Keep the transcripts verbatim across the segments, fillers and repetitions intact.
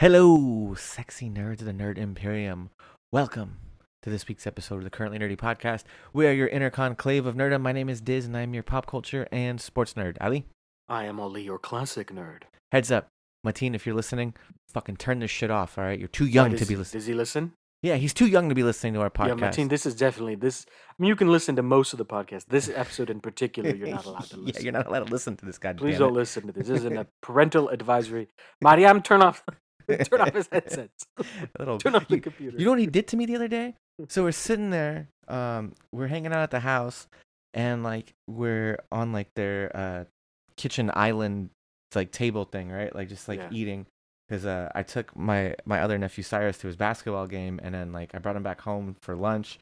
Hello, sexy nerds of the Nerd Imperium. Welcome to this week's episode of the Currently Nerdy Podcast. We are your inner conclave of Nerdum. My name is Diz, and I'm your pop culture and sports nerd. Ali? I am Ali, your classic nerd. Heads up, Mateen, if you're listening, fucking turn this shit off, all right? You're too young Why, does, to be listening. Does he listen? Yeah, he's too young to be listening to our podcast. Yeah, Mateen, this is definitely, this. I mean, you can listen to most of the podcast. This episode in particular, you're not allowed to listen. Yeah, you're not allowed to listen to this goddamn Please don't it. listen to this. This isn't a parental advisory. Mariam, turn off... Turn off his headsets. Little, Turn off you, the computer. You know what he did to me the other day? So we're sitting there, um, we're hanging out at the house, and like we're on like their uh, kitchen island like table thing, right? Like just like yeah. eating. Because uh, I took my my other nephew Cyrus to his basketball game, and then like I brought him back home for lunch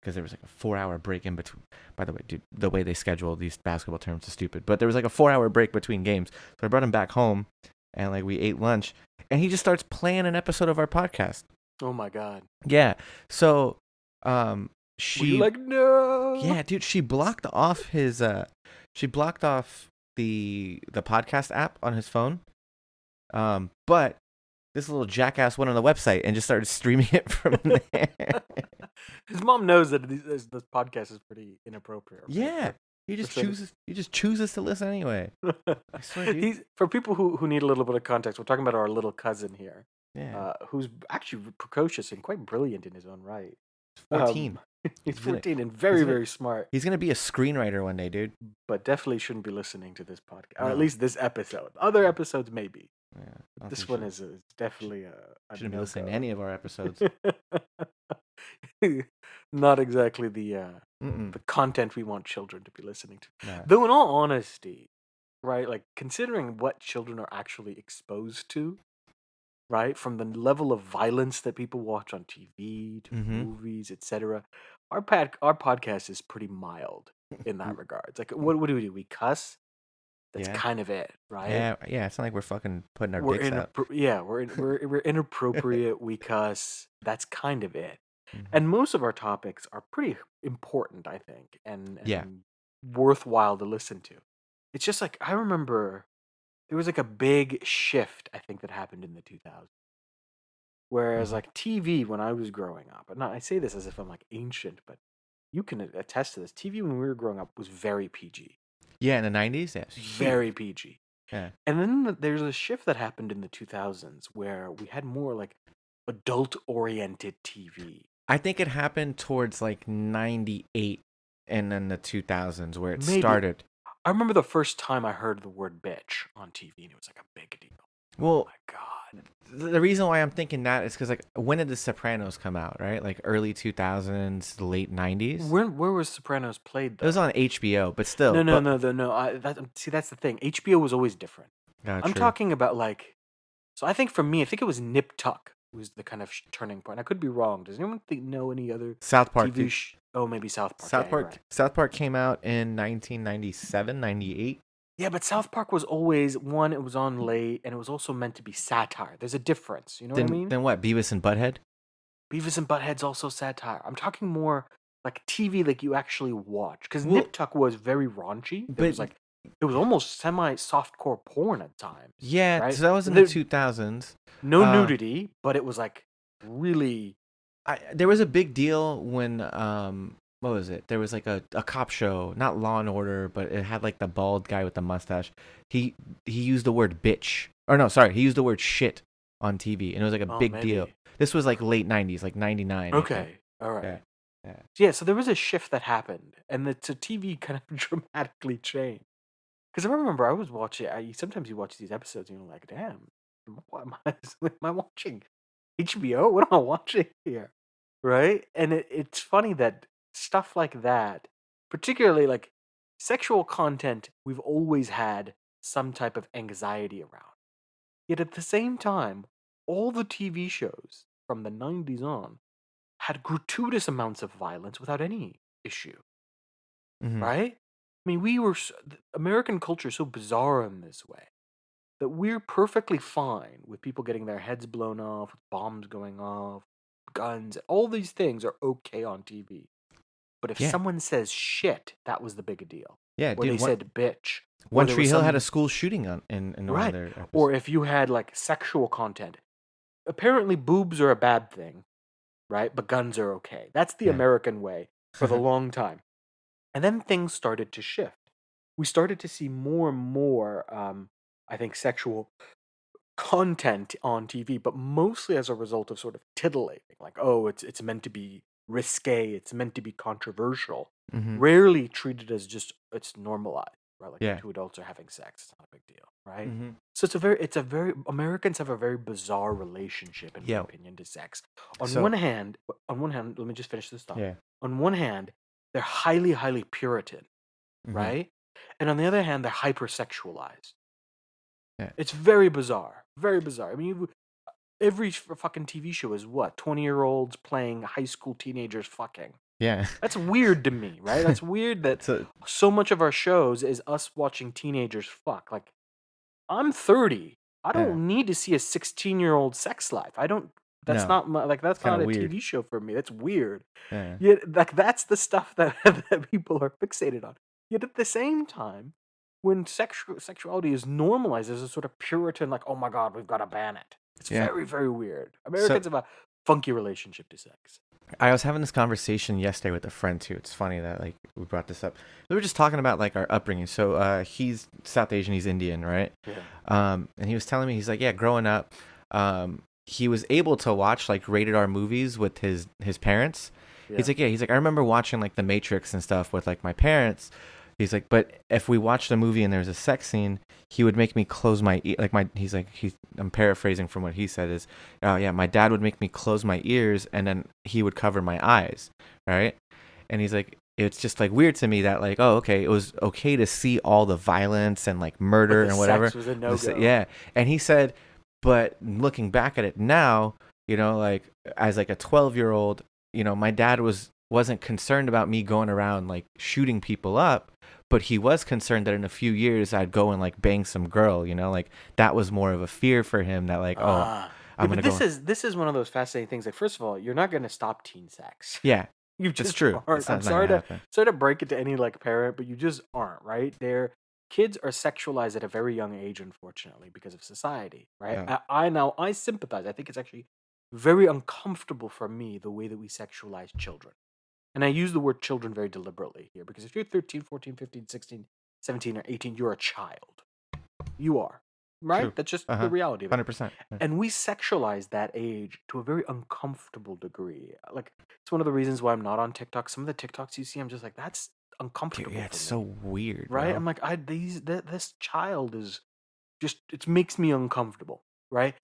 because there was like a four hour break in between. By the way, dude, the way they schedule these basketball terms is stupid. But there was like a four hour break between games, so I brought him back home, and like we ate lunch. And he just starts playing an episode of our podcast. Oh, my God. Yeah. So um, she... We're like, no. Yeah, dude. She blocked off his... Uh, she blocked off the the podcast app on his phone. Um, but this little jackass went on the website and just started streaming it from there. His mom knows that this, this podcast is pretty inappropriate. Right? Yeah. He just chooses. He just chooses to listen anyway. I swear, dude. He's, for people who, who need a little bit of context, we're talking about our little cousin here, yeah, uh, who's actually precocious and quite brilliant in his own right. Fourteen. Um, he's fourteen and very he's gonna, very smart. He's gonna be a screenwriter one day, dude. But definitely shouldn't be listening to this podcast, or no. At least this episode. Other episodes, maybe. Yeah, this one sure. is, a, is definitely a. a shouldn't be listening to any of our episodes. Not exactly the uh, the content we want children to be listening to. Nah. Though in all honesty, right, like considering what children are actually exposed to, right, from the level of violence that people watch on T V to mm-hmm. movies, et cetera, our pad- our podcast is pretty mild in that regard. It's like, what what do we do? We cuss. That's yeah. kind of it, right? Yeah, yeah. It's not like we're fucking putting our we're dicks inappro- out. Yeah, we're in, we're we're inappropriate. We cuss. That's kind of it. Mm-hmm. And most of our topics are pretty important, I think, and, and yeah. worthwhile to listen to. It's just like, I remember there was like a big shift, I think, that happened in the two thousands. Whereas mm-hmm. like T V when I was growing up, and I say this as if I'm like ancient, but you can attest to this. T V when we were growing up was very P G. Yeah, in the nineties? Yes. Very P G. Yeah. And then there's a shift that happened in the two thousands where we had more like adult-oriented T V. I think it happened towards like ninety-eight and then the two thousands where it Maybe. started. I remember the first time I heard the word bitch on T V and it was like a big deal. Well, oh my God. The reason why I'm thinking that is because like when did The Sopranos come out, right? Like early two thousands, late nineties? Where where was Sopranos played though? It was on H B O, but still. No, no, but... no, no, no. I, that, see, that's the thing. H B O was always different. Oh, I'm true. talking about like, so I think for me, I think it was Nip Tuck. Was the kind of sh- turning point. I could be wrong. Does anyone think, know any other South Park? T V sh- oh, maybe South Park. South yeah, Park. Right. South Park came out in nineteen ninety-seven, ninety-eight. Yeah, but South Park was always one. It was on late, and it was also meant to be satire. There's a difference. You know then, what I mean? Then what? Beavis and Butthead. Beavis and Butthead's also satire. I'm talking more like T V, like you actually watch. Because well, Nip Tuck was very raunchy. It but, was like it was almost semi softcore porn at times. Yeah, right? So that was in there, the two thousands. No uh, nudity, but it was like really. I, there was a big deal when um, what was it? There was like a, a cop show, not Law and Order, but it had like the bald guy with the mustache. He he used the word bitch, or no, sorry, he used the word shit on T V, and it was like a oh, big maybe. deal. This was like late nineties, like ninety-nine. Okay, all right. Yeah. Yeah. yeah, so there was a shift that happened, and the to T V kind of dramatically changed. Because I remember I was watching. I sometimes you watch these episodes, and you're like, damn. What am, I, what am I watching? H B O? What am I watching here? Right? And it, it's funny that stuff like that, particularly like sexual content, we've always had some type of anxiety around. Yet at the same time, all the T V shows from the nineties on had gratuitous amounts of violence without any issue. Mm-hmm. Right? I mean, we were, American culture is so bizarre in this way. That we're perfectly fine with people getting their heads blown off, bombs going off, guns, all these things are okay on T V. But if yeah. someone says shit, that was the big deal. Yeah, or dude, they one, said bitch. One Tree Hill some... had a school shooting on in, in right. one of their episodes. Or if you had like sexual content, apparently boobs are a bad thing, right? But guns are okay. That's the yeah. American way for the long time. And then things started to shift. We started to see more and more, um, I think, sexual content on T V, but mostly as a result of sort of titillating. Like, oh, it's it's meant to be risque. It's meant to be controversial. Mm-hmm. Rarely treated as just, it's normalized. Right? Like yeah. two adults are having sex. It's not a big deal, right? Mm-hmm. So it's a very, it's a very, Americans have a very bizarre relationship, in yeah. my opinion, to sex. On so, one hand, on one hand, let me just finish this thought. Yeah. On one hand, they're highly, highly Puritan, mm-hmm. right? And on the other hand, they're hypersexualized. Yeah. It's very bizarre, very bizarre. I mean, you, every fucking T V show is what? twenty-year-olds playing high school teenagers fucking. Yeah. That's weird to me, right? That's weird that so, so much of our shows is us watching teenagers fuck. Like, I'm thirty. I don't yeah. need to see a sixteen-year-old sex life. I don't, that's no, not my, like, that's not a weird T V show for me. That's weird. Yeah. Yet, like, that's the stuff that, that people are fixated on. Yet at the same time, when sexu- sexuality is normalized as a sort of Puritan, like, oh my God, we've got to ban it. It's yeah. very, very weird. Americans so, have a funky relationship to sex. I was having this conversation yesterday with a friend too. It's funny that like we brought this up. We were just talking about like our upbringing. So uh, he's South Asian, he's Indian, right? Yeah. Um, and he was telling me, he's like, yeah, growing up, um, he was able to watch like rated R movies with his his parents. Yeah. He's like, yeah, he's like, I remember watching like The Matrix and stuff with like my parents. He's like, but if we watched a movie and there was a sex scene, he would make me close my e- like my. He's like, he's. I'm paraphrasing from what he said is, oh yeah, my dad would make me close my ears and then he would cover my eyes, right? And he's like, it's just like weird to me that like, oh okay, it was okay to see all the violence and like murder and whatever. Sex was a no-go. Yeah, and he said, but looking back at it now, you know, like as like a twelve-year-old, you know, my dad was wasn't concerned about me going around like shooting people up. But he was concerned that in a few years I'd go and like bang some girl, you know, like that was more of a fear for him that like, oh, uh, I'm yeah, gonna. But this go is this is one of those fascinating things. Like, first of all, you're not gonna stop teen sex. Yeah, you just it's true. Aren't. It's I'm sorry to happen. sorry to break it to any like parent, but you just aren't right. Their kids are sexualized at a very young age, unfortunately, because of society. Right. Yeah. I, I now I sympathize. I think it's actually very uncomfortable for me the way that we sexualize children. And I use the word children very deliberately here, because if you're thirteen, fourteen, fifteen, sixteen, seventeen, or eighteen, you're a child. You are, right? True. That's just uh-huh. the reality of it. one hundred percent. Yeah. And we sexualize that age to a very uncomfortable degree. Like, it's one of the reasons why I'm not on TikTok. Some of the TikToks you see, I'm just like, that's uncomfortable. Dude, yeah, it's so weird. Right? Bro. I'm like, I these th- this child is just, it makes me uncomfortable, right?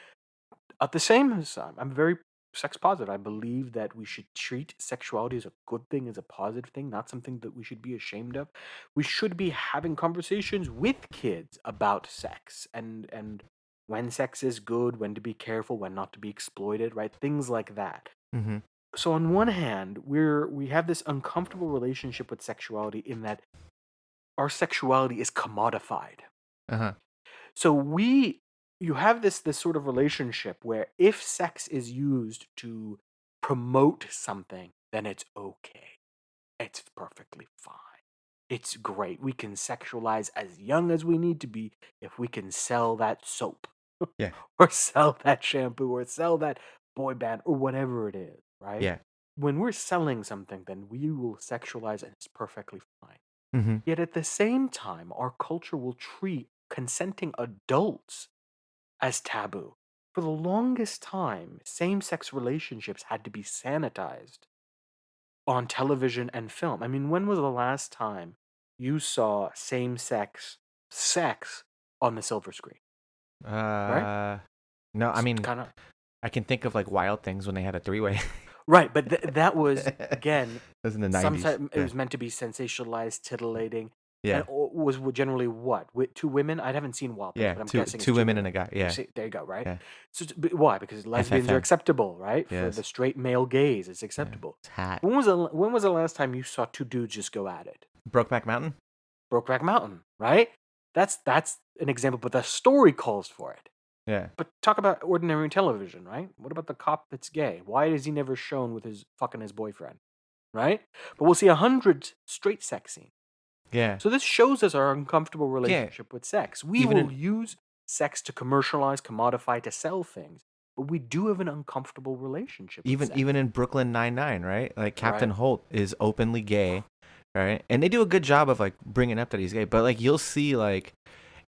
At the same time, I'm very sex positive. I believe that we should treat sexuality as a good thing, as a positive thing, not something that we should be ashamed of. We should be having conversations with kids about sex and and when sex is good, when to be careful, when not to be exploited, right? Things like that. Mm-hmm. So on one hand, we're we have this uncomfortable relationship with sexuality in that our sexuality is commodified. Uh-huh. So we You have this this sort of relationship where if sex is used to promote something, then it's okay. It's perfectly fine. It's great. We can sexualize as young as we need to be if we can sell that soap. Yeah. Or sell that shampoo or sell that boy band or whatever it is, right? Yeah. When we're selling something, then we will sexualize and it's perfectly fine. Mm-hmm. Yet at the same time, our culture will treat consenting adults as taboo. For the longest time, same-sex relationships had to be sanitized on television and film. I mean, when was the last time you saw same-sex sex on the silver screen? Uh, right? No, I mean, kinda... I can think of like Wild Things when they had a three-way. Right, but th- that was, again, it was in the nineties. Sometimes yeah. It was meant to be sensationalized, titillating. Yeah, and was generally what with two women. I haven't seen Wild Things, yeah, but I'm two, guessing two, two women, women and a guy. Yeah, there you go. Right. Yeah. So why? Because lesbians F F M. Are acceptable, right? Yes. For the straight male gaze, it's acceptable. Yeah, it's hot. When was the, when was the last time you saw two dudes just go at it? Brokeback Mountain. Brokeback Mountain, right? That's that's an example, but the story calls for it. Yeah. But talk about ordinary television, right? What about the cop that's gay? Why is he never shown with his fucking his boyfriend, right? But we'll see a hundred straight sex scenes. Yeah. So this shows us our uncomfortable relationship yeah. with sex. We Even will in... use sex to commercialize, commodify, to sell things. but we do have an uncomfortable relationship. Even even in Brooklyn Nine-Nine, right? Like Captain right. Holt is openly gay, right? And they do a good job of like bringing up that he's gay, but like you'll see like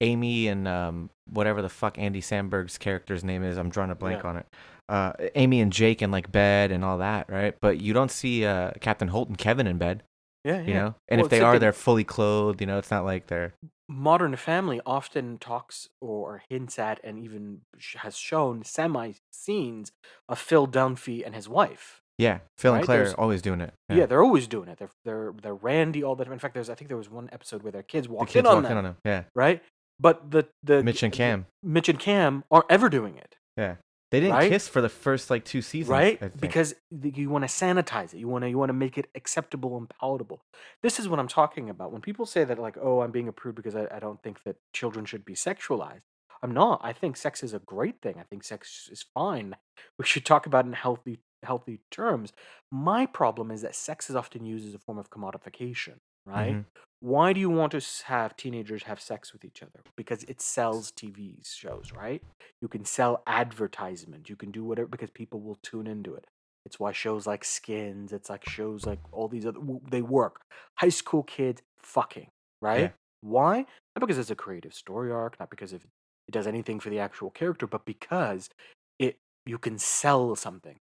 Amy and um whatever the fuck Andy Samberg's character's name is, I'm drawing a blank yeah. on it. Uh, Amy and Jake in like bed and all that, right? But you don't see uh Captain Holt and Kevin in bed. Yeah, yeah. You know, and well, if they like are, they... they're fully clothed. You know, it's not like they're. Modern Family often talks or hints at, and even has shown semi scenes of Phil Dunphy and his wife. Yeah, Phil right? and Claire there's... are always doing it. Yeah. yeah, they're always doing it. They're they're they're randy all the time. In fact, there's I think there was one episode where their kids walked the kids in on walked them. In on them. Yeah, right. But the the Mitch and Cam, Mitch and Cam are ever doing it. Yeah. They didn't right? kiss for the first like two seasons, right? Because you want to sanitize it. You want to you want to make it acceptable and palatable. This is what I'm talking about. When people say that, like, oh, I'm being a prude because I, I don't think that children should be sexualized. I'm not. I think sex is a great thing. I think sex is fine. We should talk about it in healthy healthy terms. My problem is that sex is often used as a form of commodification, right? Mm-hmm. Why do you want to have teenagers have sex with each other? Because it sells T V shows, right? You can sell advertisement. You can do whatever because people will tune into it. It's why shows like Skins, it's like shows like all these other, they work. High school kids fucking, right? Yeah. Why? Not because it's a creative story arc, not because it does anything for the actual character, but because it you can sell something.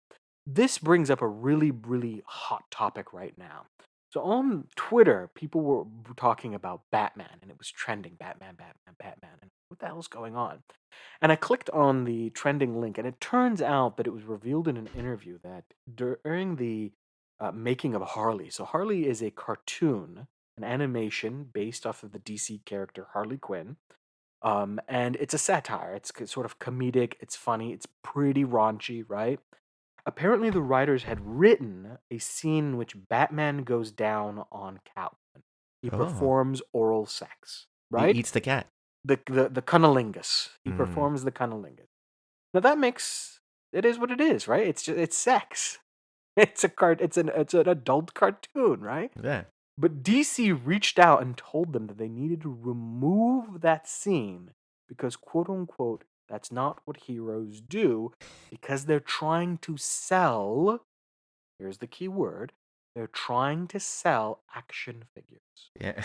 This brings up a really, really hot topic right now. So on Twitter, people were talking about Batman, and it was trending, Batman, Batman, Batman, and what the hell's going on? And I clicked on the trending link, and it turns out that it was revealed in an interview that during the uh, making of Harley, so Harley is a cartoon, an animation based off of the D C character Harley Quinn, um, and it's a satire. It's sort of comedic, it's funny, it's pretty raunchy, right? Apparently, the writers had written a scene in which Batman goes down on Catwoman. He oh. performs oral sex, right? He eats the cat. The the, the cunnilingus. He mm. performs the cunnilingus. Now that makes it is what it is, right? It's just, it's sex. It's a cart. It's an it's an adult cartoon, right? Yeah. But D C reached out and told them that they needed to remove that scene because quote unquote. That's not what heroes do because they're trying to sell, here's the key word, they're trying to sell action figures. Yeah.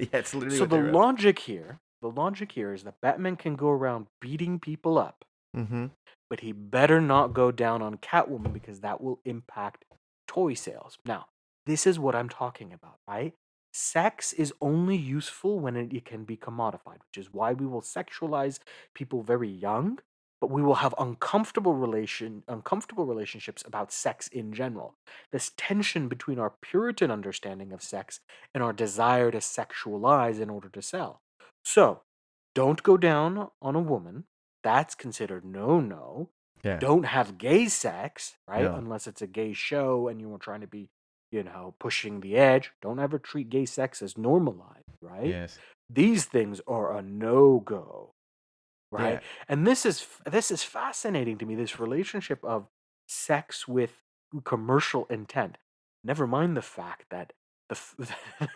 yeah, it's literally So what the logic here, the logic here is that Batman can go around beating people up, mm-hmm. but he better not go down on Catwoman because that will impact toy sales. Now, this is what I'm talking about, right? Sex is only useful when it can be commodified, which is why we will sexualize people very young, but we will have uncomfortable relation, uncomfortable relationships about sex in general. This tension between our Puritan understanding of sex and our desire to sexualize in order to sell. So, don't go down on a woman. That's considered no-no. Yeah. Don't have gay sex, right? No. Unless it's a gay show and you were trying to be you know, pushing the edge. Don't ever treat gay sex as normalized, right? Yes. These things are a no-go, right? Yeah. And this is this is fascinating to me, this relationship of sex with commercial intent. Never mind the fact that, the,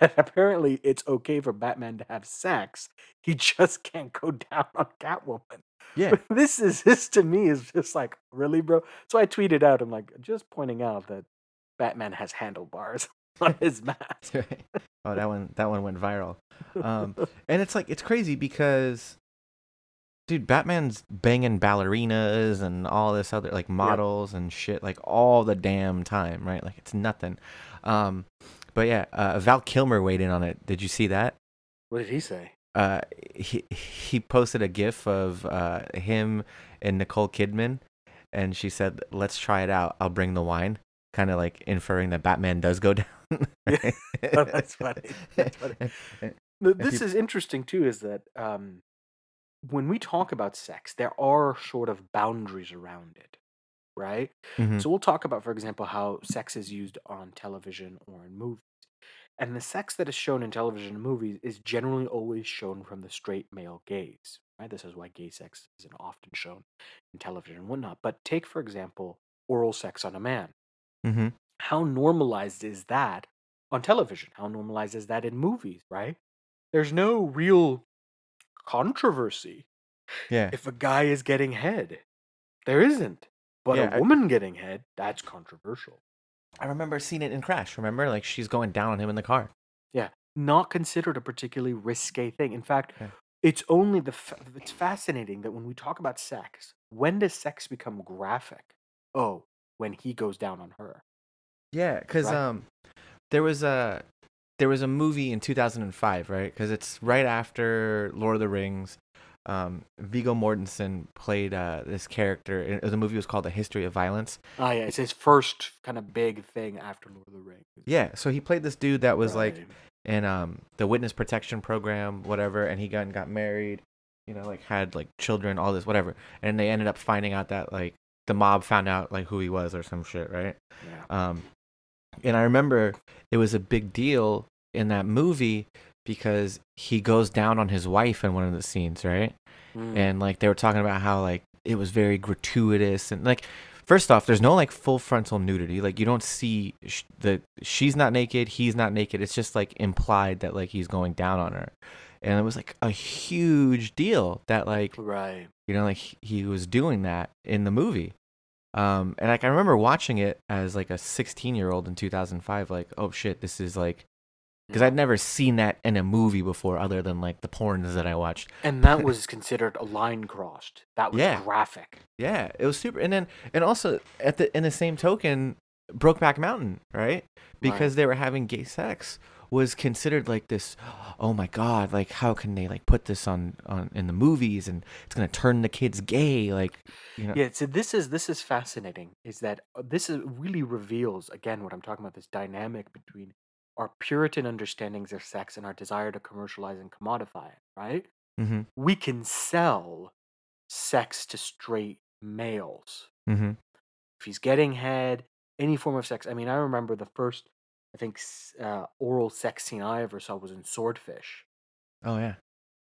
that apparently it's okay for Batman to have sex. He just can't go down on Catwoman. Yeah, this is this to me is just like, really, bro? So I tweeted out, I'm like, just pointing out that Batman has handlebars on his mask. Right. Oh, that one that one went viral. Um, and it's like, it's crazy because, dude, Batman's banging ballerinas and all this other, like, models yep. and shit, like, all the damn time, right? Like, it's nothing. Um, but yeah, uh, Val Kilmer weighed in on it. Did you see that? What did he say? Uh, he, he posted a GIF of uh, him and Nicole Kidman, and she said, let's try it out. I'll bring the wine. Kind of like inferring that Batman does go down. Right? Yeah, no, that's funny. That's funny. This is interesting too, is that um, when we talk about sex, there are sort of boundaries around it, right? Mm-hmm. So we'll talk about, for example, how sex is used on television or in movies. And the sex that is shown in television and movies is generally always shown from the straight male gaze, right? This is why gay sex isn't often shown in television and whatnot. But take, for example, oral sex on a man. Mm-hmm. How normalized is that on television? How normalized is that in movies, right? There's no real controversy yeah. if a guy is getting head. There isn't. But yeah, a woman I, getting head, that's controversial. I remember seeing it in Crash. Remember? Like, she's going down on him in the car. Yeah. Not considered a particularly risque thing. In fact, yeah. it's only the... Fa- it's fascinating that when we talk about sex, when does sex become graphic? Oh, when he goes down on her. Yeah, because right? um, there was a... There was a movie in two thousand five, right? Because it's right after Lord of the Rings. Um, Viggo Mortensen played uh, this character. The movie was called The History of Violence. Oh, yeah. It's his first kind of big thing after Lord of the Rings. Yeah. So he played this dude that was right. like in um, the witness protection program, whatever. And he got and got married, you know, like had like children, all this, whatever. And they ended up finding out that like the mob found out like who he was or some shit, right? Yeah. Um, And I remember it was a big deal in that movie because he goes down on his wife in one of the scenes, right? Mm. And, like, they were talking about how, like, it was very gratuitous. And, like, first off, there's no, like, full frontal nudity. Like, you don't see sh- the she's not naked, he's not naked. It's just, like, implied that, like, he's going down on her. And it was, like, a huge deal that, like, right. you know, like, he was doing that in the movie. Um, and like I remember watching it as like a sixteen year old in two thousand five, like, oh shit, this is like, because I'd never seen that in a movie before other than like the porns that I watched. And that was considered a line crossed. That was yeah. graphic. Yeah, it was super. And then, and also at the, in the same token, Brokeback Mountain, right? Because right. they were having gay sex was considered like this, oh my God, like how can they like put this on, on in the movies and it's going to turn the kids gay, like, you know. Yeah, so this is this is fascinating, is that this is really reveals again what I'm talking about, this dynamic between our Puritan understandings of sex and our desire to commercialize and commodify it, right? Mm-hmm. We can sell sex to straight males. Mm-hmm. If he's getting head, any form of sex. I mean, I remember the first I think uh, oral sex scene I ever saw was in Swordfish. Oh yeah,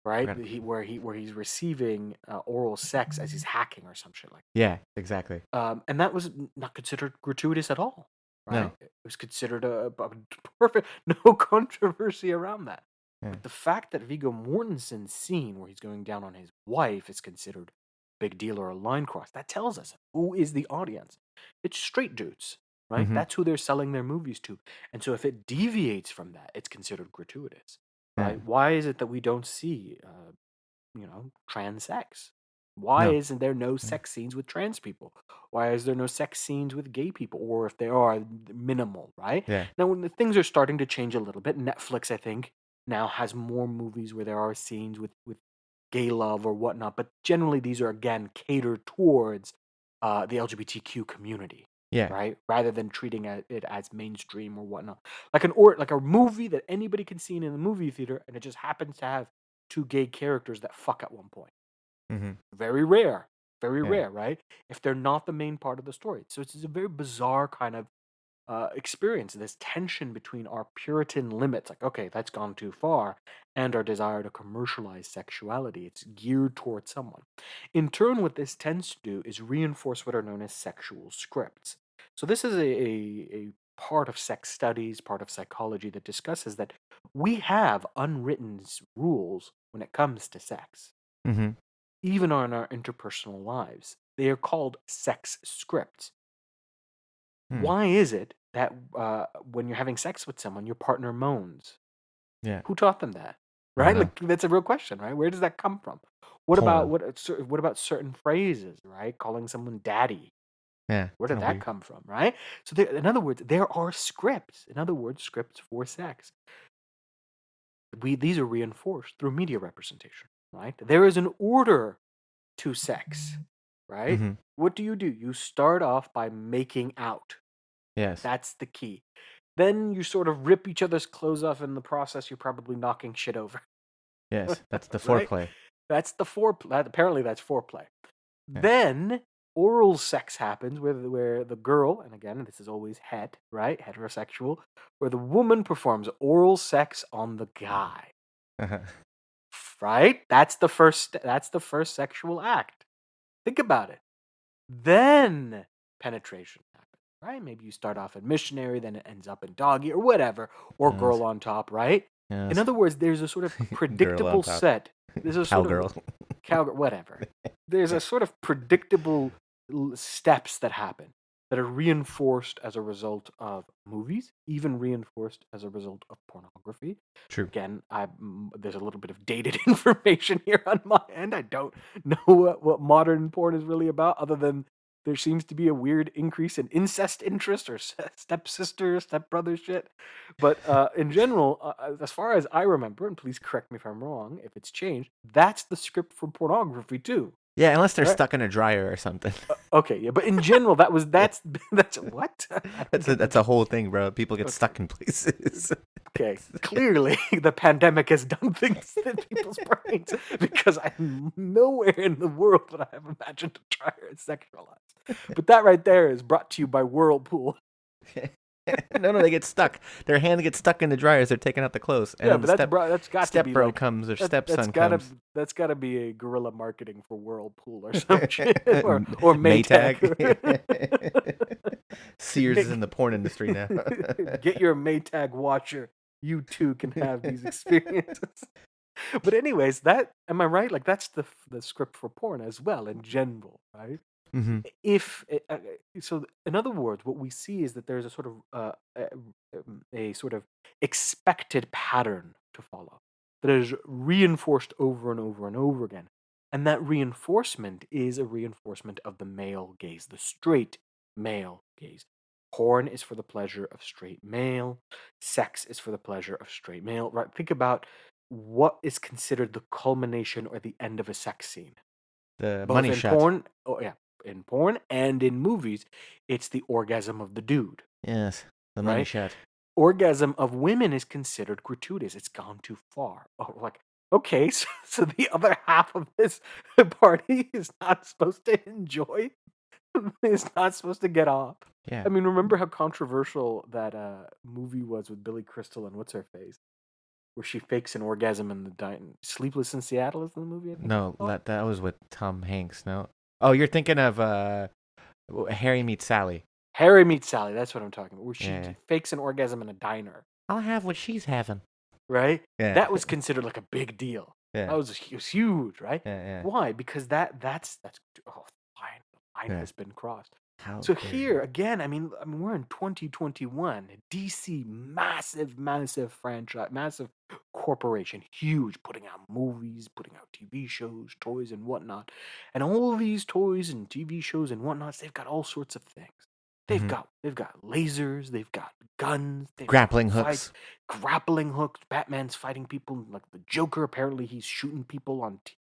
right. He, where he where he's receiving uh, oral sex as he's hacking or some shit like that. Yeah, exactly. Um, and that was not considered gratuitous at all. Right? No, it was considered a, a perfect, no controversy around that. Yeah. But the fact that Viggo Mortensen's scene where he's going down on his wife is considered a big deal or a line cross, that tells us who is the audience. It's straight dudes. Right? Mm-hmm. That's who they're selling their movies to. And so if it deviates from that, it's considered gratuitous. Right? Yeah. Why is it that we don't see, uh, you know, trans sex? Why no. isn't there no sex scenes with trans people? Why is there no sex scenes with gay people? Or if there are, minimal, right? Yeah. Now, when the things are starting to change a little bit, Netflix, I think, now has more movies where there are scenes with, with gay love or whatnot. But generally, these are, again, catered towards uh, the L G B T Q community. Yeah. Right. Rather than treating it as mainstream or whatnot, like an or like a movie that anybody can see in the movie theater, and it just happens to have two gay characters that fuck at one point. Mm-hmm. Very rare. Very yeah. rare, right? If they're not the main part of the story, so it's a very bizarre kind of uh, experience. This tension between our Puritan limits, like okay, that's gone too far, and our desire to commercialize sexuality. It's geared towards someone. In turn, what this tends to do is reinforce what are known as sexual scripts. So this is a, a, a part of sex studies, part of psychology that discusses that we have unwritten rules when it comes to sex, mm-hmm. even on our interpersonal lives. They are called sex scripts. Hmm. Why is it that uh, when you're having sex with someone, your partner moans? Yeah. Who taught them that? Right? Like that's a real question, right? Where does that come from? What Porn. about what? What about certain phrases? Right? Calling someone daddy. Yeah, where did that come from, right? So there, in other words, there are scripts. In other words, scripts for sex. We These are reinforced through media representation, right? There is an order to sex, right? Mm-hmm. What do you do? You start off by making out. Yes. That's the key. Then you sort of rip each other's clothes off. In the process, you're probably knocking shit over. Yes, that's the foreplay. Right? That's the foreplay. Apparently, that's foreplay. Yeah. Then... Oral sex happens where the, where the girl, and again, this is always het, right? Heterosexual, where the woman performs oral sex on the guy, uh-huh. right? That's the first. That's the first sexual act. Think about it. Then penetration happens, right? Maybe you start off in missionary, then it ends up in doggy or whatever, or yes. girl on top, right? Yes. In other words, there's a sort of predictable set. There's a cowgirl. Sort of, cowgirl, whatever. There's a sort of predictable steps that happen that are reinforced as a result of movies, even reinforced as a result of pornography. True. Again, I there's a little bit of dated information here on my end. I don't know what, what modern porn is really about, other than there seems to be a weird increase in incest interest or stepsister, stepbrother shit. But uh, in general, uh, as far as I remember, and please correct me if I'm wrong, if it's changed, that's the script for pornography too. Yeah, unless they're right. stuck in a dryer or something. Uh, okay, yeah, but in general, that was that's that's what that's a, that's a whole thing, bro. People get okay. stuck in places. Okay, clearly the pandemic has done things to people's brains, because I'm nowhere in the world that I have imagined a dryer and sexualized. But that right there is brought to you by Whirlpool. no, no, they get stuck. Their hand gets stuck in the dryer as they're taking out the clothes. And yeah, but the that's, step, bro, that's got step to be bro like, comes or that, stepson gotta, comes. That's got to be a guerrilla marketing for Whirlpool or something. or or Maytag. Maytag. Sears is in the porn industry now. Get your Maytag watcher. You too can have these experiences. But anyways, that am I right? Like that's the the script for porn as well in general, right? Mm-hmm. If uh, so, in other words, what we see is that there's a sort of uh, a, a sort of expected pattern to follow that is reinforced over and over and over again, and that reinforcement is a reinforcement of the male gaze, the straight male gaze. Porn is for the pleasure of straight male. Sex is for the pleasure of straight male. Right? Think about what is considered the culmination or the end of a sex scene. The Both money in shot. Porn, oh yeah. in porn and in movies, it's the orgasm of the dude. Yes, the money right? shot. Orgasm of women is considered gratuitous. It's gone too far. Oh, like, okay, so, so the other half of this party is not supposed to enjoy. It's not supposed to get off. Yeah. I mean, remember how controversial that uh, movie was with Billy Crystal and what's her face? Where she fakes an orgasm in the diner. Sleepless in Seattle is the movie? I think no, that, that was with Tom Hanks, no? Oh, you're thinking of uh, Harry Meets Sally. Harry Meets Sally. That's what I'm talking about. Where she yeah. fakes an orgasm in a diner. I'll have what she's having. Right? Yeah. That was considered like a big deal. Yeah. That was, it was huge, right? Yeah, yeah. Why? Because that that's that's oh, the line, the line yeah. has been crossed. How so crazy. Here again, I mean, I mean, we're in twenty twenty-one. D C, massive, massive franchise, massive corporation, huge, putting out movies, putting out T V shows, toys, and whatnot. And all these toys and T V shows and whatnot, they've got all sorts of things. They've mm-hmm. got they've got lasers, they've got guns, they've grappling got hooks, fights, grappling hooks. Batman's fighting people like the Joker. Apparently, he's shooting people on t-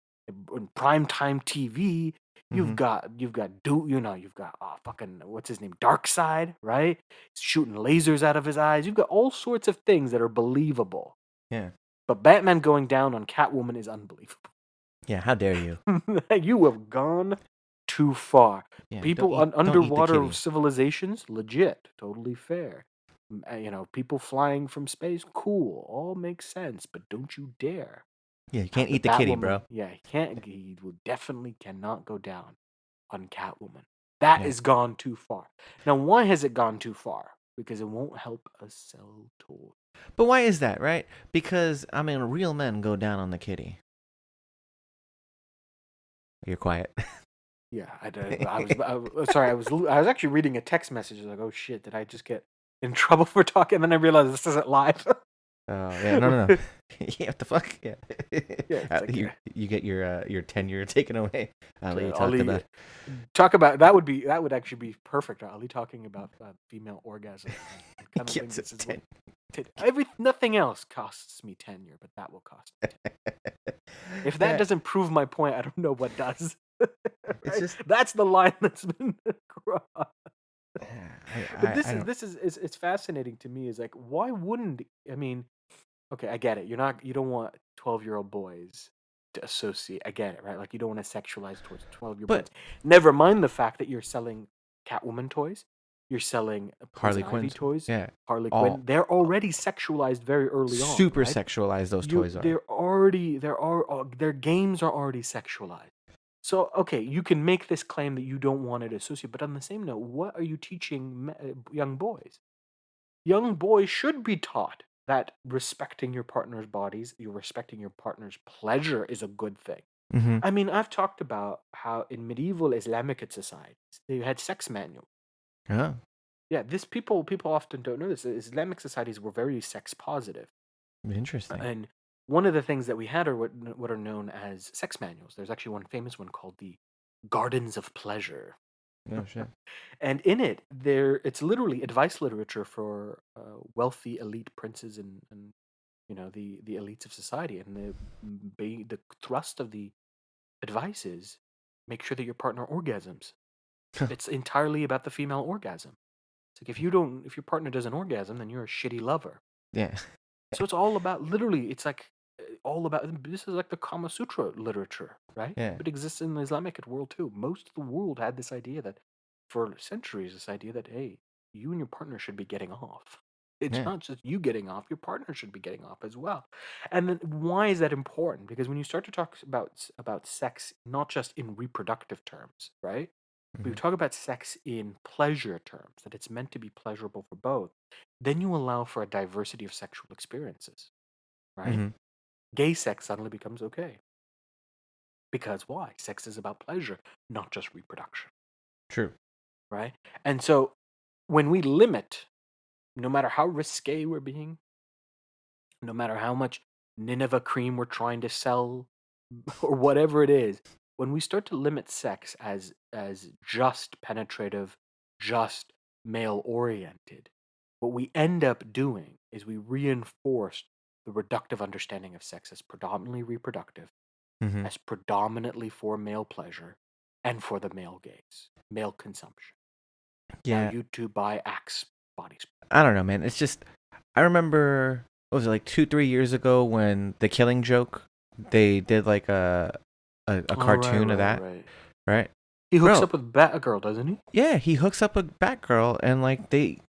on primetime T V. You've mm-hmm. got, you've got, do you know, you've got, oh, fucking, what's his name, Darkseid, right? Shooting lasers out of his eyes. You've got all sorts of things that are believable. Yeah. But Batman going down on Catwoman is unbelievable. Yeah, how dare you? You have gone too far. Yeah, people on un- underwater civilizations, legit, totally fair. You know, people flying from space, cool, all makes sense, but don't you dare. Yeah, you can't eat the kitty, bro. Yeah, he can't. He will definitely cannot go down on Catwoman. That is gone too far. Now, why has it gone too far? Because it won't help us sell toys. But why is that, right? Because I mean, real men go down on the kitty. You're quiet. Yeah, I, I was I was sorry. I was I was actually reading a text message. I was like, oh shit, did I just get in trouble for talking? And then I realized this isn't live. Oh yeah, no, no, no. Yeah, what the fuck? Yeah, yeah like, you, yeah. you get your uh, your tenure taken away. Ali yeah, talked Ali, about talk about that would be that would actually be perfect. Ali talking about uh, female orgasm. Kind of yes, this is ten- what, every nothing else costs me tenure, but that will cost me. If that yeah. doesn't prove my point, I don't know what does. Right? It's just that's the line that's been crossed. Yeah, I, but this I, I is don't... this is, is it's fascinating to me. Is like why wouldn't I mean? Okay, I get it. You're not. You don't want twelve-year-old boys to associate. I get it, right? Like you don't want to sexualize towards twelve-year-old boys. Never mind the fact that you're selling Catwoman toys. You're selling Harley Quinn toys. Yeah, Harley All. Quinn. They're already sexualized very early Super on. Super right? sexualized. Those you, toys are. They're already. There are. Their games are already sexualized. So okay, you can make this claim that you don't want it associated, but on the same note, what are you teaching young boys? Young boys should be taught that respecting your partner's bodies, you respecting your partner's pleasure is a good thing. Mm-hmm. I mean, I've talked about how in medieval Islamic societies, they had sex manuals. Yeah. Yeah, this people people often don't know this. Islamic societies were very sex positive. Interesting. And one of the things that we had are what, what are known as sex manuals. There's actually one famous one called the Gardens of Pleasure. Oh, shit. And in it, there it's literally advice literature for uh, wealthy elite princes and, and you know the, the elites of society. And the the thrust of the advice is make sure that your partner orgasms. It's entirely about the female orgasm. It's like if you don't, if your partner doesn't orgasm, then you're a shitty lover. Yeah. So it's all about literally. It's like all about this is like the Kama Sutra literature, right? Yeah. It exists in the Islamic world too. Most of the world had this idea that, for centuries, this idea that hey, you and your partner should be getting off. It's yeah. not just you getting off; your partner should be getting off as well. And then why is that important? Because when you start to talk about about sex, not just in reproductive terms, right? We talk about sex in pleasure terms, that it's meant to be pleasurable for both, then you allow for a diversity of sexual experiences, right? Mm-hmm. Gay sex suddenly becomes okay. Because why? Sex is about pleasure, not just reproduction. True. Right? And so when we limit, no matter how risque we're being, no matter how much Nineveh cream we're trying to sell, or whatever it is, when we start to limit sex as as just penetrative, just male-oriented, what we end up doing is we reinforce the reductive understanding of sex as predominantly reproductive, mm-hmm. as predominantly for male pleasure, and for the male gaze, male consumption. Yeah. Now you two buy Axe body spray. I don't know, man. It's just, I remember, what was it, like two, three years ago when The Killing Joke, they did like a... A, a cartoon oh, right, of that, right? right. right? He hooks Bro, up with Batgirl, doesn't he? Yeah, he hooks up with Batgirl, and like they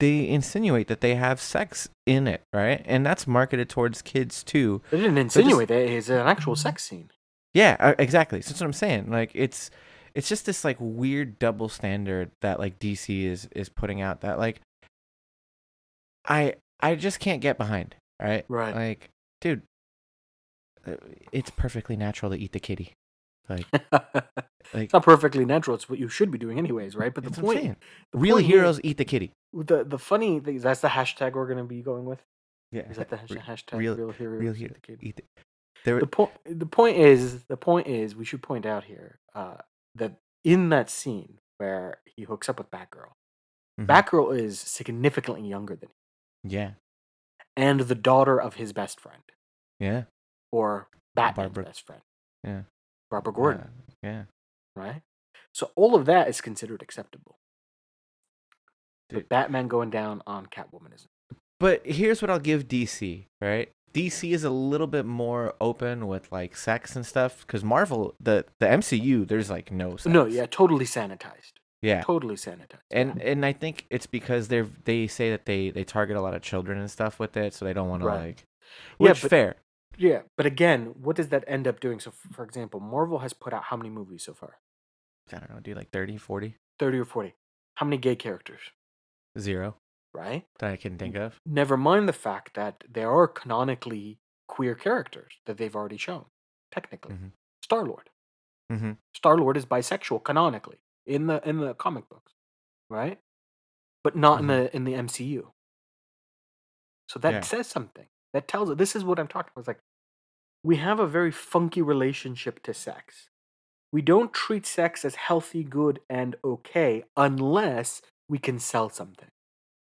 they insinuate that they have sex in it, right? And that's marketed towards kids too. They didn't insinuate that; it's an actual sex scene. Yeah, exactly. So that's what I'm saying. Like it's it's just this like weird double standard that like D C is is putting out that like I I just can't get behind. Right? Right. Like, dude. It's perfectly natural to eat the kitty. Like, like it's not perfectly natural. It's what you should be doing anyways, right? But the point, the real point heroes is, eat the kitty. The the funny thing is that's the hashtag we're going to be going with. Yeah, is that the hashtag? hashtag real, real heroes real hero, eat the kitty. Eat the, there, the point. The point is. The point is. We should point out here uh, that in that scene where he hooks up with Batgirl, mm-hmm. Batgirl is significantly younger than him. Yeah, and the daughter of his best friend. Yeah. Or Batman's Barbara, best friend. Yeah. Barbara Gordon. Yeah. yeah. Right? So all of that is considered acceptable. Dude. But Batman going down on Catwoman isn't. But here's what I'll give D C, right? D C is a little bit more open with like sex and stuff. Because Marvel, the, the M C U, there's like no sex. No, yeah, totally sanitized. Yeah. Totally sanitized. And and I think it's because they're they say that they, they target a lot of children and stuff with it. So they don't want right. to like. Which is yeah, fair. Yeah, but again, what does that end up doing? So, for example, Marvel has put out how many movies so far? I don't know, dude, like thirty, forty? thirty or forty. How many gay characters? Zero. Right? That I can think of. Never mind the fact that there are canonically queer characters that they've already shown, technically. Mm-hmm. Star-Lord. Mm-hmm. Star-Lord is bisexual canonically in the in the comic books, right? But not mm-hmm. in the in the M C U. So that yeah. says something. That tells it. This is what I'm talking about. It's like we have a very funky relationship to sex. We don't treat sex as healthy, good, and okay unless we can sell something.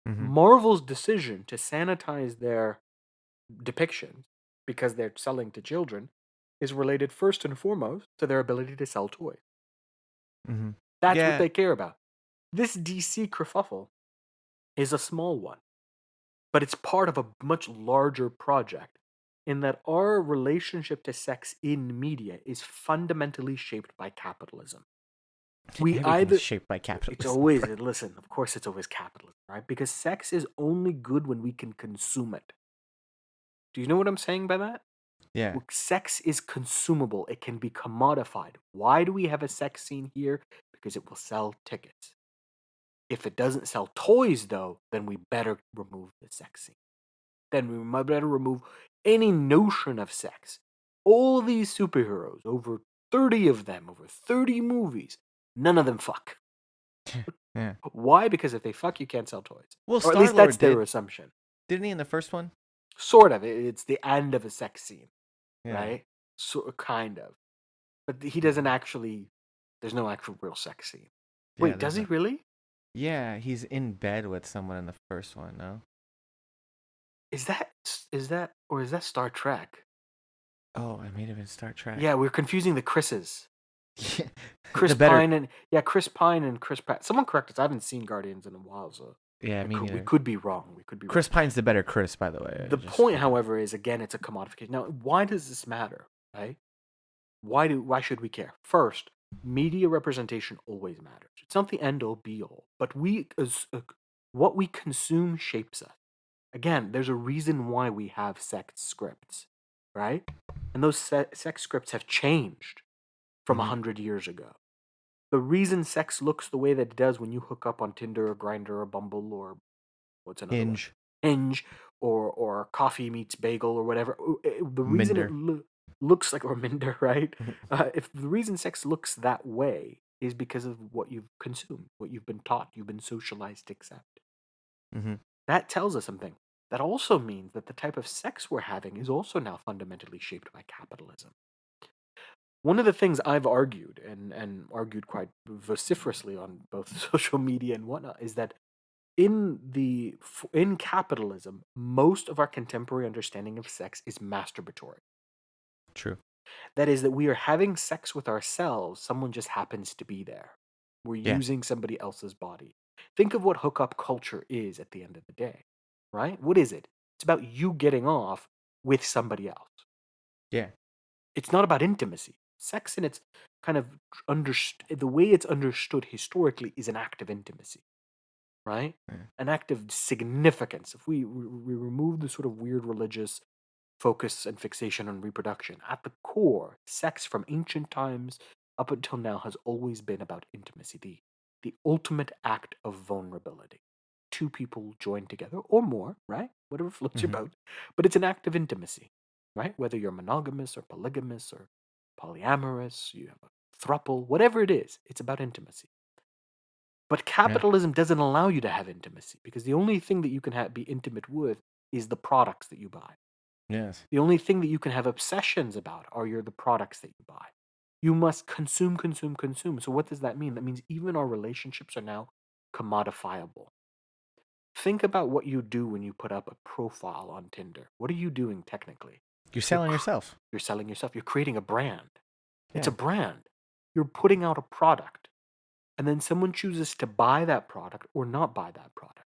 Mm-hmm. Marvel's decision to sanitize their depictions because they're selling to children is related first and foremost to their ability to sell toys. Mm-hmm. That's yeah. what they care about. This D C kerfuffle is a small one. But it's part of a much larger project in that our relationship to sex in media is fundamentally shaped by capitalism. We Everything either is shaped by capitalism. It's always listen, of course it's always capitalism, right? Because sex is only good when we can consume it. Do you know what I'm saying by that? Yeah. Sex is consumable. It can be commodified. Why do we have a sex scene here? Because it will sell tickets. If it doesn't sell toys, though, then we better remove the sex scene. Then we might better remove any notion of sex. all these superheroes, over thirty of them, over thirty movies, none of them fuck. Yeah. Why? Because if they fuck, you can't sell toys. Well, or at Star-Lord least that's did. their assumption. Didn't he in the first one? Sort of. It's the end of a sex scene, yeah. right? So, kind of. But he doesn't actually, there's no actual real sex scene. Yeah, Wait, does a... he really? Yeah, he's in bed with someone in the first one, no? Is that, is that, or is that Star Trek? Oh, I made him in Star Trek. Yeah, we're confusing the Chris's. Yeah. Chris better... Pine and yeah, Chris Pine and Chris Pratt. Someone correct us. I haven't seen Guardians in a while, so yeah, I mean we could be wrong. We could be. Chris wrong. Pine's the better Chris, by the way. The just... point, however, is again, it's a commodification. Now, why does this matter? Right? Why do why should we care? First, media representation always matters. It's not the end all, be all, but we as uh, what we consume shapes us. Again, there's a reason why we have sex scripts, right? And those se- sex scripts have changed from one hundred years ago. The reason sex looks the way that it does when you hook up on Tinder or Grindr or Bumble or what's another Hinge. One? Hinge or or Coffee Meets Bagel or whatever. The reason Minder. it lo- looks like, or Minder, right? uh, if the reason sex looks that way is because of what you've consumed, what you've been taught, you've been socialized to accept. Mm-hmm. That tells us something. That also means that the type of sex we're having is also now fundamentally shaped by capitalism. One of the things I've argued, and, and argued quite vociferously on both social media and whatnot, is that in the in capitalism, most of our contemporary understanding of sex is masturbatory. True. That is that we are having sex with ourselves. Someone just happens to be there. We're yeah. using somebody else's body. Think of what hookup culture is at the end of the day, right? What is it? It's about you getting off with somebody else. Yeah. It's not about intimacy. Sex in its kind of underst- the way it's understood historically is an act of intimacy, right? Yeah. An act of significance. If we, we we remove the sort of weird religious focus and fixation on reproduction, at the core, sex from ancient times up until now has always been about intimacy, the the ultimate act of vulnerability. Two people joined together or more, right? Whatever floats mm-hmm. your boat. But it's an act of intimacy, right? Whether you're monogamous or polygamous or polyamorous, you have a throuple, whatever it is, it's about intimacy. But capitalism yeah. doesn't allow you to have intimacy because the only thing that you can have, be intimate with is the products that you buy. Yes. The only thing that you can have obsessions about are your, the products that you buy. You must consume, consume, consume. So what does that mean? That means even our relationships are now commodifiable. Think about what you do when you put up a profile on Tinder. What are you doing technically? You're selling you're, yourself. You're selling yourself. You're creating a brand. Yeah. It's a brand. You're putting out a product. And then someone chooses to buy that product or not buy that product.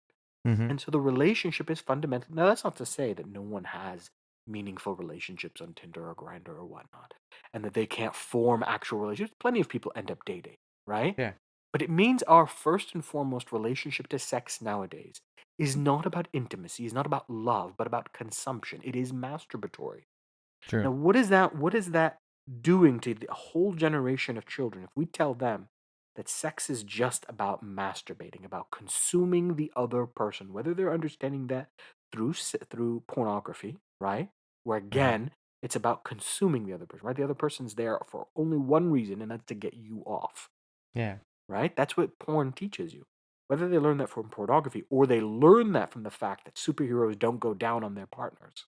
Mm-hmm. And so the relationship is fundamental. Now, that's not to say that no one has meaningful relationships on Tinder or Grindr or whatnot, and that they can't form actual relationships. Plenty of people end up dating, right? Yeah. But it means our first and foremost relationship to sex nowadays is not about intimacy, is not about love, but about consumption. It is masturbatory. True. Now, what is that? What is that doing to the whole generation of children? If we tell them that sex is just about masturbating, about consuming the other person, whether they're understanding that through through pornography, right? Where again, it's about consuming the other person, right? The other person's there for only one reason, and that's to get you off. Yeah. Right? That's what porn teaches you. Whether they learn that from pornography or they learn that from the fact that superheroes don't go down on their partners,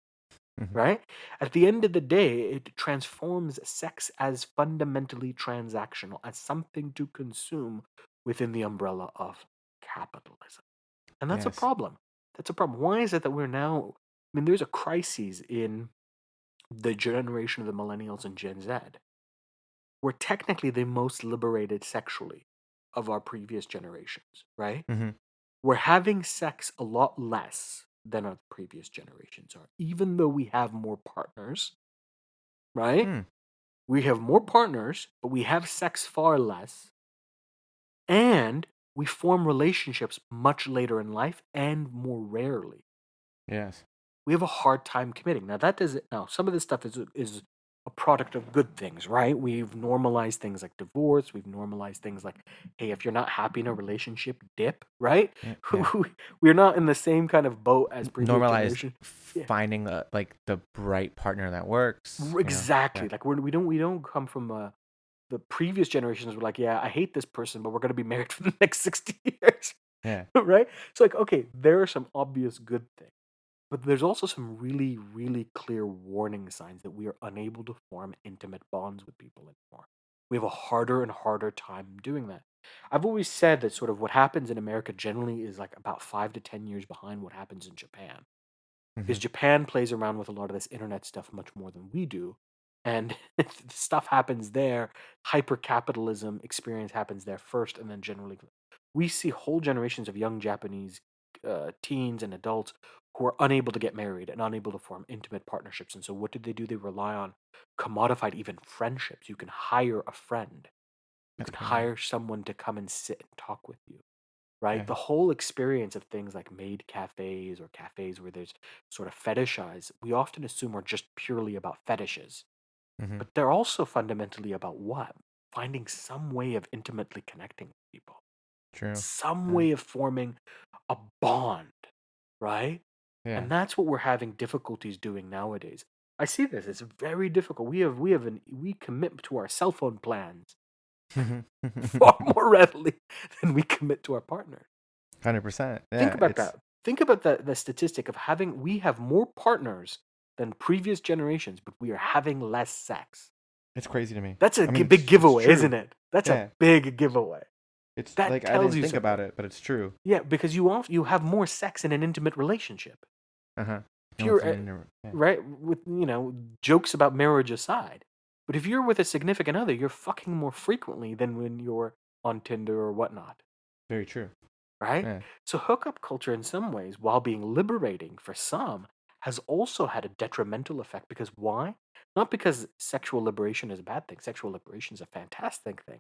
mm-hmm. right? At the end of the day, it transforms sex as fundamentally transactional, as something to consume within the umbrella of capitalism. And that's yes. a problem. That's a problem. Why is it that we're now... I mean, there's a crisis in the generation of the millennials and Gen Z. We're technically the most liberated sexually of our previous generations, right? Mm-hmm. We're having sex a lot less than our previous generations are, even though we have more partners, right? Mm. We have more partners, but we have sex far less. And we form relationships much later in life and more rarely. Yes. We have a hard time committing. Now, that doesn't, now some of this stuff is is a product of good things, right? We've normalized things like divorce. We've normalized things like, hey, if you're not happy in a relationship, dip, right? Yeah. We're not in the same kind of boat as previous normalized yeah. finding a, like the right partner that works. Exactly. You know? yeah. Like we're, we don't we don't come from a, the previous generations were like, yeah, I hate this person, but we're gonna be married for the next sixty years. Yeah. Right. So like, okay, there are some obvious good things. But there's also some really, really clear warning signs that we are unable to form intimate bonds with people anymore. We have a harder and harder time doing that. I've always said that sort of what happens in America generally is like about five to ten years behind what happens in Japan. Mm-hmm. Because Japan plays around with a lot of this internet stuff much more than we do. And stuff happens there. Hyper-capitalism experience happens there first. And then generally, we see whole generations of young Japanese uh, teens and adults who are unable to get married and unable to form intimate partnerships. And so what did they do? They rely on commodified even friendships. You can hire a friend. You can okay. hire someone to come and sit and talk with you, right? Okay. The whole experience of things like maid cafes or cafes where there's sort of fetishized, we often assume are just purely about fetishes. Mm-hmm. But they're also fundamentally about what? Finding some way of intimately connecting with people. True. Some yeah. way of forming a bond, right? Yeah. And that's what we're having difficulties doing nowadays. I see this; it's very difficult. We have we have an we commit to our cell phone plans far more readily than we commit to our partner. Hundred yeah, percent. Think about it's... that. Think about the the statistic of having we have more partners than previous generations, but we are having less sex. It's crazy to me. That's a I mean, big giveaway, isn't it? That's yeah. a big giveaway. It's that like I didn't think something. about it, but it's true. Yeah, because you off, you have more sex in an intimate relationship. Uh-huh. Pure, uh, inter- yeah. Right? With, you know, jokes about marriage aside. But if you're with a significant other, you're fucking more frequently than when you're on Tinder or whatnot. Very true. Right? Yeah. So hookup culture in some ways, while being liberating for some, has also had a detrimental effect. Because why? Not because sexual liberation is a bad thing. Sexual liberation is a fantastic thing.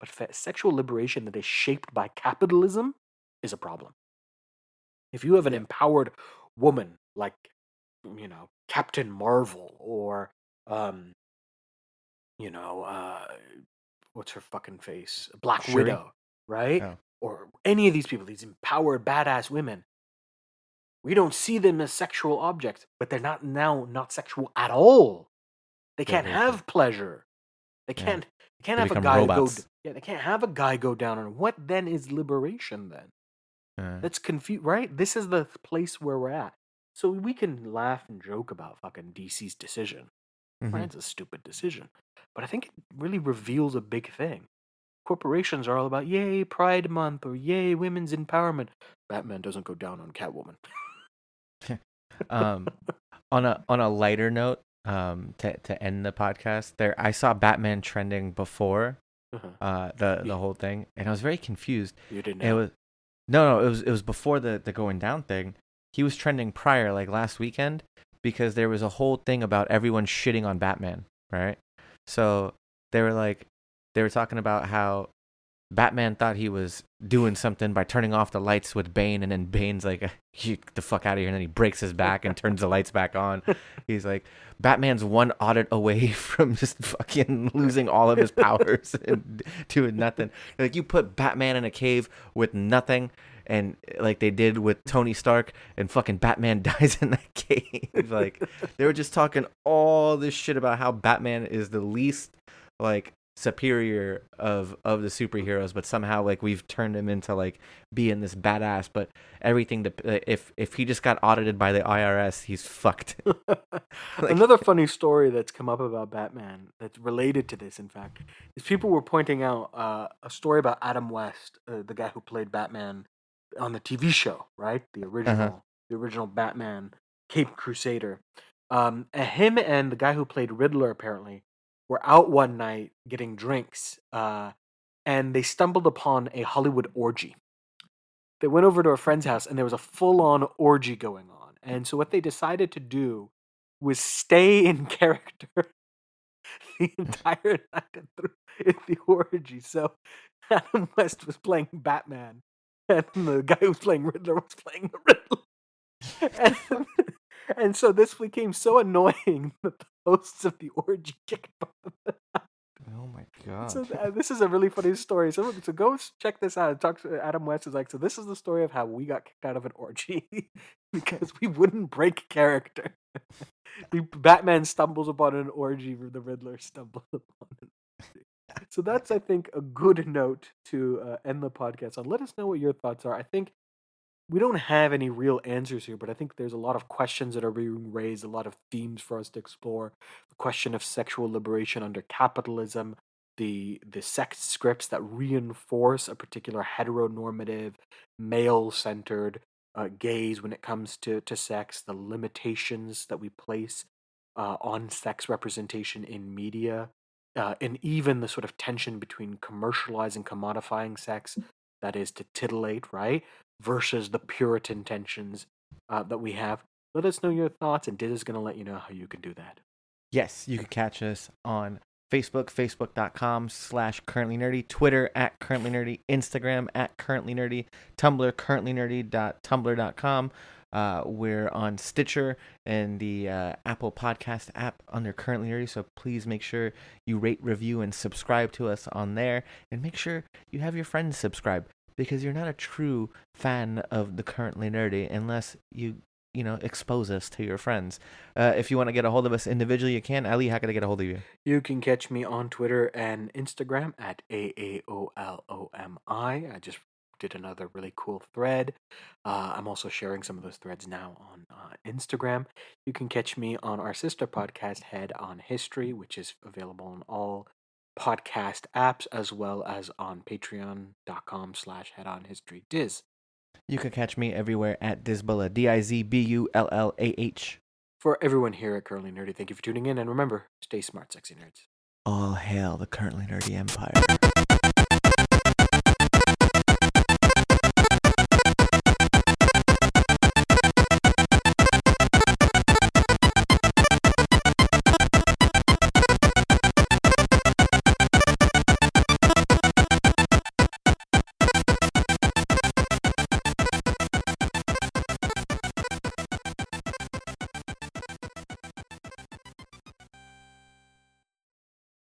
But fa- sexual liberation that is shaped by capitalism is a problem. If you have an empowered woman like, you know, Captain Marvel or, um, you know, uh, what's her fucking face? Black Shuri? Widow, right? Oh. Or any of these people, these empowered badass women. We don't see them as sexual objects, but they're not now not sexual at all. They can't yeah, have yeah. pleasure. They can't. Yeah. They can't they have a guy robots. go. Yeah, they can't have a guy go down on. What then is liberation then? Uh, That's confused, right? This is the place where we're at. So we can laugh and joke about fucking D C's decision. Mm-hmm. Right? It's a stupid decision, but I think it really reveals a big thing. Corporations are all about yay Pride Month or yay women's empowerment. Batman doesn't go down on Catwoman. um on a on a lighter note, um to to end the podcast there, I saw Batman trending before uh-huh. uh the the whole thing, and I was very confused. You didn't know. It was no no it was it was before the the going down thing. He was trending prior, like last weekend, because there was a whole thing about everyone shitting on Batman, right? So they were like they were talking about how Batman thought he was doing something by turning off the lights with Bane, and then Bane's like, get the fuck out of here, and then he breaks his back and turns the lights back on. He's like, Batman's one audit away from just fucking losing all of his powers and doing nothing. Like, you put Batman in a cave with nothing, and like they did with Tony Stark, and fucking Batman dies in that cave. Like, they were just talking all this shit about how Batman is the least, like, superior of of the superheroes, but somehow like we've turned him into like being this badass, but everything to, if if he just got audited by the I R S, he's fucked. Like, another funny story that's come up about Batman that's related to this, in fact, is people were pointing out uh, a story about Adam West, uh, the guy who played Batman on the T V show, right? The original uh-huh. the original Batman, Caped Crusader. Um, him and the guy who played Riddler apparently were out one night getting drinks, uh, and they stumbled upon a Hollywood orgy. They went over to a friend's house, and there was a full-on orgy going on. And so what they decided to do was stay in character the entire night through in the orgy. So Adam West was playing Batman, and the guy who was playing Riddler was playing the Riddler. And, and so this became so annoying that the hosts of the Orgy Kick Pub. Oh my god! So uh, this is a really funny story. So, so go check this out. And talk to Adam West is like, so this is the story of how we got kicked out of an orgy because we wouldn't break character. The Batman stumbles upon an orgy. The Riddler stumbles upon an orgy. So that's, I think, a good note to uh, end the podcast on. Let us know what your thoughts are. I think we don't have any real answers here, but I think there's a lot of questions that are being raised, a lot of themes for us to explore. The question of sexual liberation under capitalism, the the sex scripts that reinforce a particular heteronormative, male-centered uh, gaze when it comes to, to sex, the limitations that we place uh, on sex representation in media. Uh, and even the sort of tension between commercializing, commodifying sex, that is to titillate, right, versus the Puritan tensions uh, that we have. Let us know your thoughts, and Diz is going to let you know how you can do that. Yes, you can catch us on Facebook, facebook.com slash currently nerdy, Twitter at currently nerdy, Instagram at currently nerdy, Tumblr, currently nerdy dot tumblr dot com. Uh, we're on Stitcher and the uh, Apple Podcast app under Currently Nerdy, so please make sure you rate, review, and subscribe to us on there. And make sure you have your friends subscribe, because you're not a true fan of the Currently Nerdy unless you, you know, expose us to your friends. Uh, if you want to get a hold of us individually, you can. Ali, how can I get a hold of you? You can catch me on Twitter and Instagram at A A O L O M I. I just... did another really cool thread. Uh, I'm also sharing some of those threads now on uh, Instagram. You can catch me on our sister podcast, Head on History, which is available on all podcast apps as well as on patreon.com slash head on history. Diz. You can catch me everywhere at Dizbulla, D I Z B U L L A H. For everyone here at Currently Nerdy, thank you for tuning in. And remember, stay smart, sexy nerds. All hail the Currently Nerdy Empire.